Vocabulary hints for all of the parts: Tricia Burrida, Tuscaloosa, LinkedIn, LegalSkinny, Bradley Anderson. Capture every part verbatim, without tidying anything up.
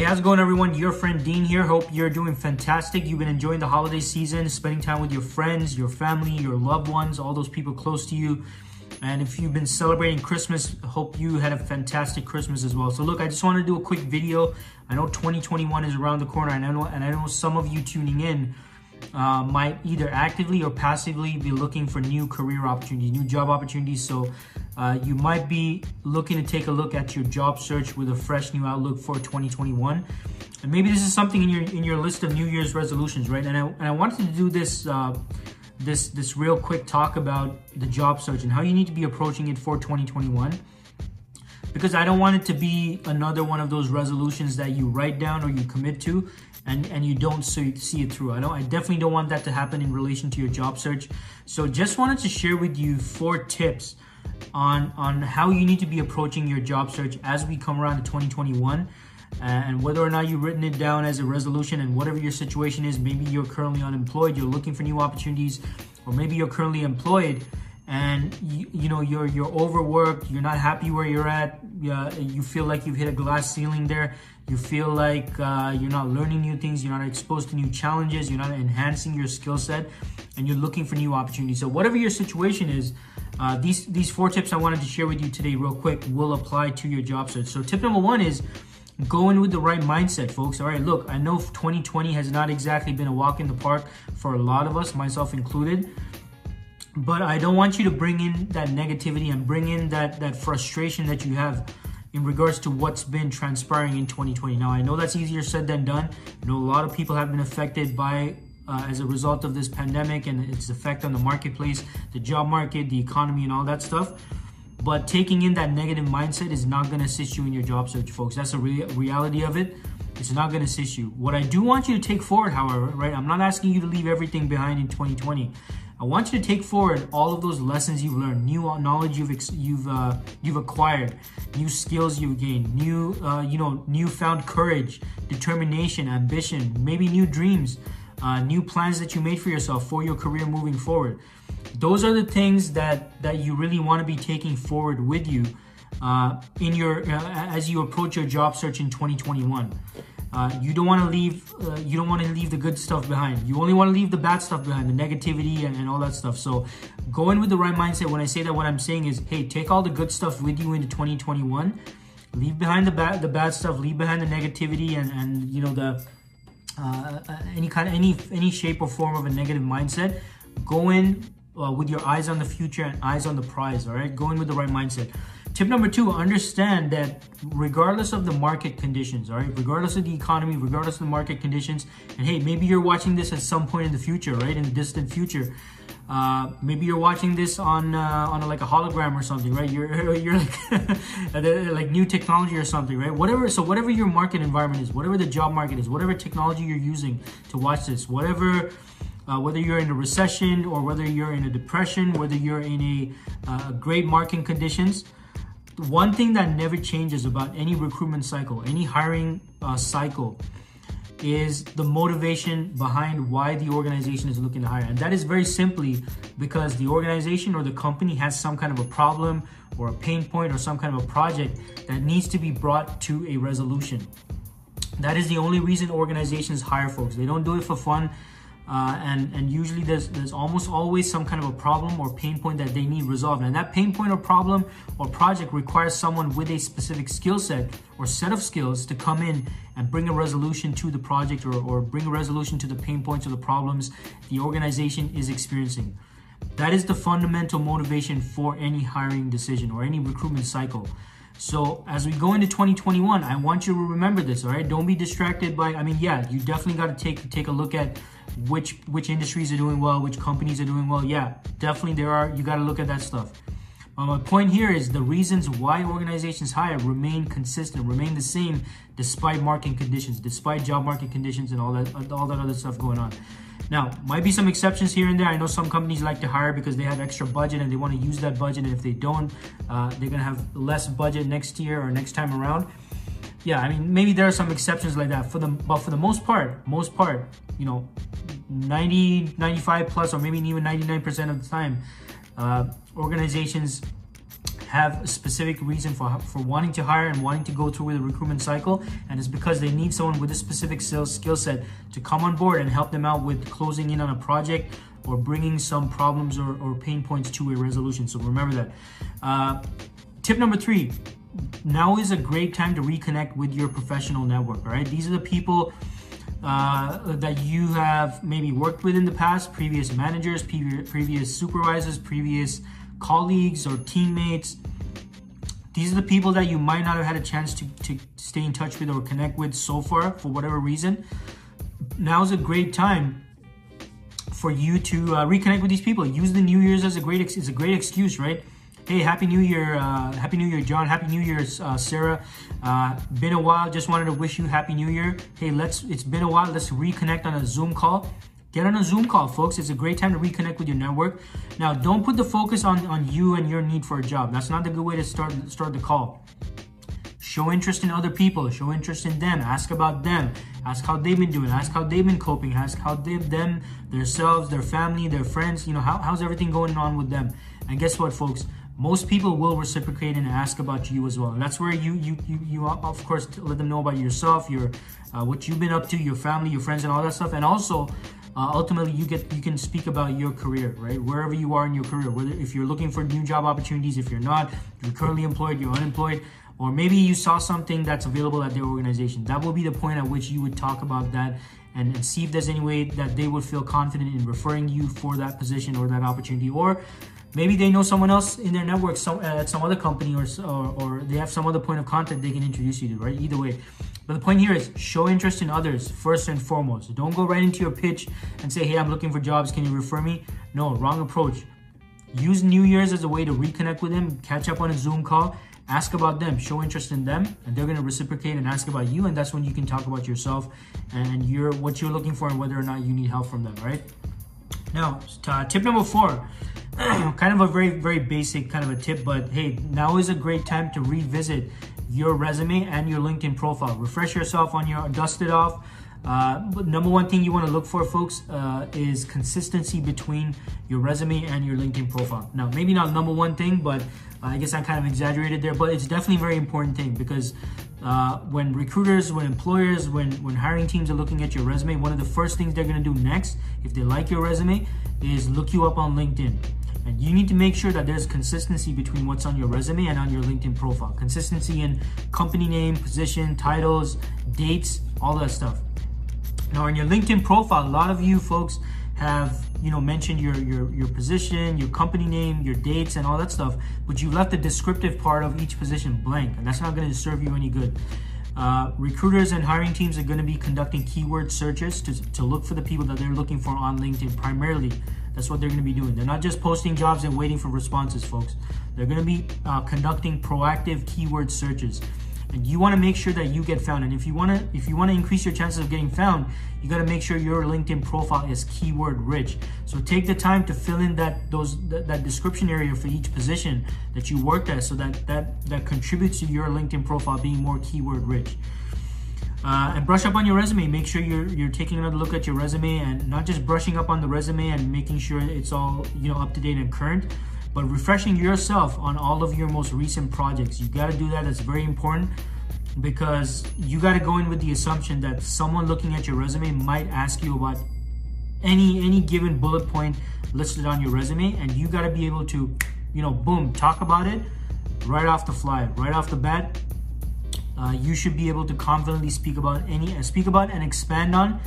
Hey, how's it going, everyone? Your friend Dean here. Hope you're doing fantastic. You've been enjoying the holiday season, spending time with your friends, your family, your loved ones, all those people close to you. And if you've been celebrating Christmas, hope you had a fantastic Christmas as well. So look, I just want to do a quick video. I know twenty twenty-one is around the corner, and I know, and I know some of you tuning in uh, might either actively or passively be looking for new career opportunities, new job opportunities. So Uh, you might be looking to take a look at your job search with a fresh new outlook for twenty twenty-one. And maybe this is something in your in your list of New Year's resolutions, right? And I, and I wanted to do this, uh, this, this real quick talk about the job search and how you need to be approaching it for twenty twenty-one. Because I don't want it to be another one of those resolutions that you write down or you commit to and, and you don't see it through. I don't, I definitely don't want that to happen in relation to your job search. So just wanted to share with you four tips on on how you need to be approaching your job search as we come around to twenty twenty-one, and whether or not you've written it down as a resolution, and whatever your situation is. Maybe you're currently unemployed, you're looking for new opportunities, or maybe you're currently employed and you, you know you're you're overworked, you're not happy where you're at, uh, you feel like you've hit a glass ceiling there, you feel like uh, you're not learning new things, you're not exposed to new challenges, you're not enhancing your skill set, and you're looking for new opportunities. So whatever your situation is, Uh, these, these four tips I wanted to share with you today real quick will apply to your job search. So tip number one is go in with the right mindset, folks. All right, look, I know twenty twenty has not exactly been a walk in the park for a lot of us, myself included. But I don't want you to bring in that negativity and bring in that, that frustration that you have in regards to what's been transpiring in twenty twenty. Now, I know that's easier said than done. I know a lot of people have been affected by Uh, as a result of this pandemic and its effect on the marketplace, the job market, the economy, and all that stuff. But taking in that negative mindset is not going to assist you in your job search, folks. That's the re reality of it. It's not going to assist you. What I do want you to take forward, however, right? I'm not asking you to leave everything behind in twenty twenty. I want you to take forward all of those lessons you've learned, new knowledge you've ex you've uh, you've acquired, new skills you've gained, new uh, you know newfound courage, determination, ambition, maybe new dreams. Uh, new plans that you made for yourself for your career moving forward. Those are the things that that you really want to be taking forward with you uh, in your uh, as you approach your job search in twenty twenty-one. Uh, you don't want to leave uh, you don't want to leave the good stuff behind. You only want to leave the bad stuff behind, the negativity and, and all that stuff. So go in with the right mindset. When I say that, what I'm saying is, hey, take all the good stuff with you into twenty twenty-one. Leave behind the bad the bad stuff. Leave behind the negativity and and you know the Uh, any kind of any any shape or form of a negative mindset. Go in uh, with your eyes on the future and eyes on the prize. All right, go in with the right mindset. Tip number two: understand that regardless of the market conditions, all right, regardless of the economy, regardless of the market conditions, and hey, maybe you're watching this at some point in the future, right, in the distant future. Uh, maybe you're watching this on uh, on a, like a hologram or something, right? You're you're like like new technology or something, right? Whatever. So whatever your market environment is, whatever the job market is, whatever technology you're using to watch this, whatever. Uh, whether you're in a recession or whether you're in a depression, whether you're in a uh, great market conditions, one thing that never changes about any recruitment cycle, any hiring uh, cycle, is the motivation behind why the organization is looking to hire. And that is very simply because the organization or the company has some kind of a problem or a pain point or some kind of a project that needs to be brought to a resolution. That is the only reason organizations hire folks. They don't do it for fun. Uh, and, and usually there's, there's almost always some kind of a problem or pain point that they need resolved. And that pain point or problem or project requires someone with a specific skill set or set of skills to come in and bring a resolution to the project or, or bring a resolution to the pain points or the problems the organization is experiencing. That is the fundamental motivation for any hiring decision or any recruitment cycle. So as we go into twenty twenty-one, I want you to remember this, all right? Don't be distracted by, I mean, yeah, you definitely got to take take a look at which which industries are doing well, which companies are doing well. Yeah, definitely there are, you got to look at that stuff. Um, my point here is the reasons why organizations hire remain consistent, remain the same despite market conditions, despite job market conditions and all that, all that other stuff going on. Now, might be some exceptions here and there. I know some companies like to hire because they have extra budget and they want to use that budget. And if they don't, uh, they're going to have less budget next year or next time around. Yeah, I mean, maybe there are some exceptions like that. For the, but for the most part, most part, you know, ninety, ninety-five plus, or maybe even ninety-nine percent of the time, uh, organizations have a specific reason for, for wanting to hire and wanting to go through with the recruitment cycle, and it's because they need someone with a specific sales skill set to come on board and help them out with closing in on a project or bringing some problems or, or pain points to a resolution. So remember that. Uh, tip number three, now is a great time to reconnect with your professional network, all right? These are the people uh, that you have maybe worked with in the past, previous managers, pre previous supervisors, previous colleagues or teammates. These are the people that you might not have had a chance to, to stay in touch with or connect with so far for whatever reason. Now is a great time for you to uh, reconnect with these people. Use the New Year's as a great, ex it's a great excuse, right? Hey, Happy New Year, uh, Happy New Year, John. Happy New Year, uh, Sarah. Uh, been a while, just wanted to wish you Happy New Year. Hey, let's, it's been a while, let's reconnect on a Zoom call. Get on a Zoom call, folks. It's a great time to reconnect with your network. Now, don't put the focus on, on you and your need for a job. That's not the good way to start, start the call. Show interest in other people. Show interest in them. Ask about them. Ask how they've been doing. Ask how they've been coping. Ask how they've them, themselves, their family, their friends. You know, how, how's everything going on with them? And guess what, folks? Most people will reciprocate and ask about you as well. And that's where you, you, you, you of course, let them know about yourself, your uh, what you've been up to, your family, your friends, and all that stuff. And also, Uh, ultimately, you get you can speak about your career, right? Wherever you are in your career, whether if you're looking for new job opportunities, if you're not, you're currently employed, you're unemployed, or maybe you saw something that's available at their organization. That will be the point at which you would talk about that and, and see if there's any way that they would feel confident in referring you for that position or that opportunity. Or maybe they know someone else in their network, some, at some other company, or, or, or they have some other point of contact they can introduce you to, right? Either way. But the point here is show interest in others first and foremost. Don't go right into your pitch and say, hey, I'm looking for jobs. Can you refer me? No, wrong approach. Use New Year's as a way to reconnect with them, catch up on a Zoom call, ask about them, show interest in them, and they're going to reciprocate and ask about you. And that's when you can talk about yourself and your, what you're looking for and whether or not you need help from them, right? Now, uh, tip number four, kind of a very, very basic kind of a tip, but hey, now is a great time to revisit your resume and your LinkedIn profile. Refresh yourself on your, dust it off. Uh, but number one thing you want to look for, folks, uh, is consistency between your resume and your LinkedIn profile. Now, maybe not number one thing, but uh, I guess I kind of exaggerated there, but it's definitely a very important thing because uh, when recruiters, when employers, when, when hiring teams are looking at your resume, one of the first things they're going to do next, if they like your resume, is look you up on LinkedIn. And you need to make sure that there's consistency between what's on your resume and on your LinkedIn profile. Consistency in company name, position, titles, dates, all that stuff. Now, on your LinkedIn profile, a lot of you folks have, you know, mentioned your, your, your position, your company name, your dates, and all that stuff, but you left the descriptive part of each position blank, and that's not going to serve you any good. Uh, recruiters and hiring teams are going to be conducting keyword searches to, to look for the people that they're looking for on LinkedIn primarily. That's what they're going to be doing. They're not just posting jobs and waiting for responses, folks. They're going to be uh, conducting proactive keyword searches. And you want to make sure that you get found. And if you want to, if you want to increase your chances of getting found, you got to make sure your LinkedIn profile is keyword rich. So take the time to fill in that those that, that description area for each position that you worked at, so that that that contributes to your LinkedIn profile being more keyword rich. Uh, and brush up on your resume. Make sure you're you're taking another look at your resume, and not just brushing up on the resume and making sure it's all, you know, up to date and current, but refreshing yourself on all of your most recent projects. You got to do that. That's very important because you got to go in with the assumption that someone looking at your resume might ask you about any any given bullet point listed on your resume, and you got to be able to, you know, boom, talk about it right off the fly, right off the bat. Uh, you should be able to confidently speak about any uh, speak about and expand on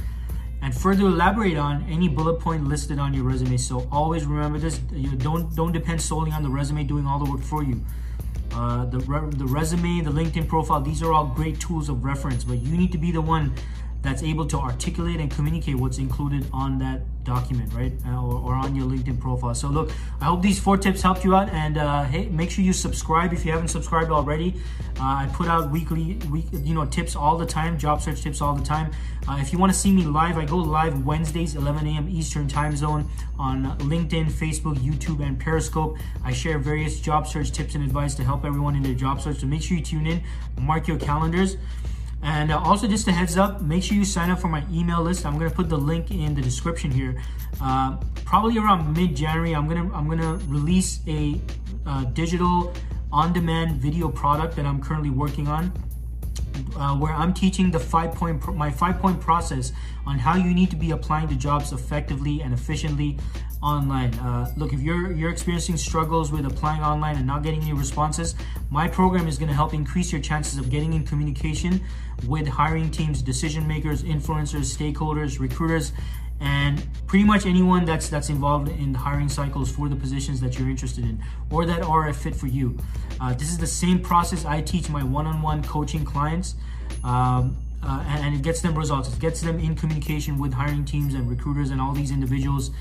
and further elaborate on any bullet point listed on your resume. So always remember this, you don't don't depend solely on the resume doing all the work for you. Uh, the, re the resume, the LinkedIn profile, these are all great tools of reference, but you need to be the one that's able to articulate and communicate what's included on that document, right? Uh, or, or on your LinkedIn profile. So look, I hope these four tips helped you out, and uh, hey, make sure you subscribe if you haven't subscribed already. Uh, I put out weekly, week, you know, tips all the time, job search tips all the time. Uh, if you want to see me live, I go live Wednesdays, eleven A M Eastern time zone on LinkedIn, Facebook, YouTube, and Periscope. I share various job search tips and advice to help everyone in their job search. So make sure you tune in, mark your calendars. And uh, also just a heads up, make sure you sign up for my email list. I'm gonna put the link in the description here. Uh, probably around mid-January, I'm gonna I'm gonna release a uh, digital on-demand video product that I'm currently working on, uh, where I'm teaching the five-point pro- my five-point process on how you need to be applying to jobs effectively and efficiently online. Uh, look, if you're you're experiencing struggles with applying online and not getting any responses, my program is going to help increase your chances of getting in communication with hiring teams, decision makers, influencers, stakeholders, recruiters, and pretty much anyone that's that's involved in the hiring cycles for the positions that you're interested in or that are a fit for you. Uh, this is the same process I teach my one-on-one coaching clients, um, uh, and, and it gets them results. It gets them in communication with hiring teams and recruiters and all these individuals,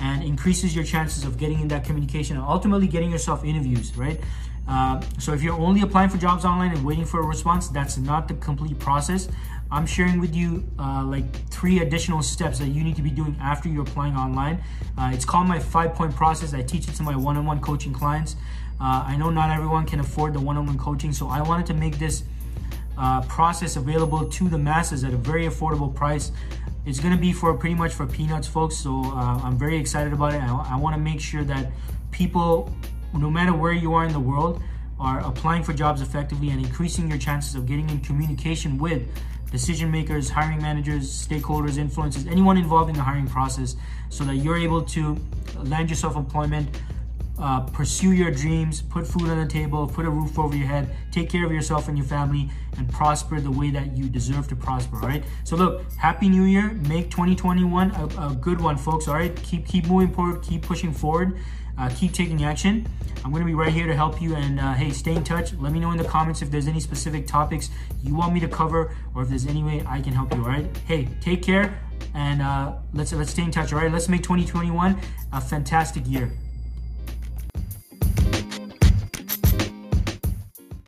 and increases your chances of getting in that communication and ultimately getting yourself interviews, right? Uh, so if you're only applying for jobs online and waiting for a response, that's not the complete process. I'm sharing with you uh, like three additional steps that you need to be doing after you're applying online. Uh, it's called my five-point process. I teach it to my one-on-one coaching clients. Uh, I know not everyone can afford the one-on-one coaching, so I wanted to make this uh, process available to the masses at a very affordable price. It's gonna be for pretty much for peanuts, folks, so uh, I'm very excited about it. I, I wanna make sure that people, no matter where you are in the world, are applying for jobs effectively and increasing your chances of getting in communication with decision makers, hiring managers, stakeholders, influencers, anyone involved in the hiring process, so that you're able to land yourself employment, uh, pursue your dreams, put food on the table, put a roof over your head, take care of yourself and your family, and prosper the way that you deserve to prosper, all right? So look, Happy New Year. Make twenty twenty-one a, a good one, folks, all right? Keep, keep moving forward, keep pushing forward, uh, keep taking action. I'm gonna be right here to help you, and uh, hey, stay in touch. Let me know in the comments if there's any specific topics you want me to cover, or if there's any way I can help you, all right? Hey, take care, and uh, let's, let's stay in touch, all right? Let's make twenty twenty-one a fantastic year.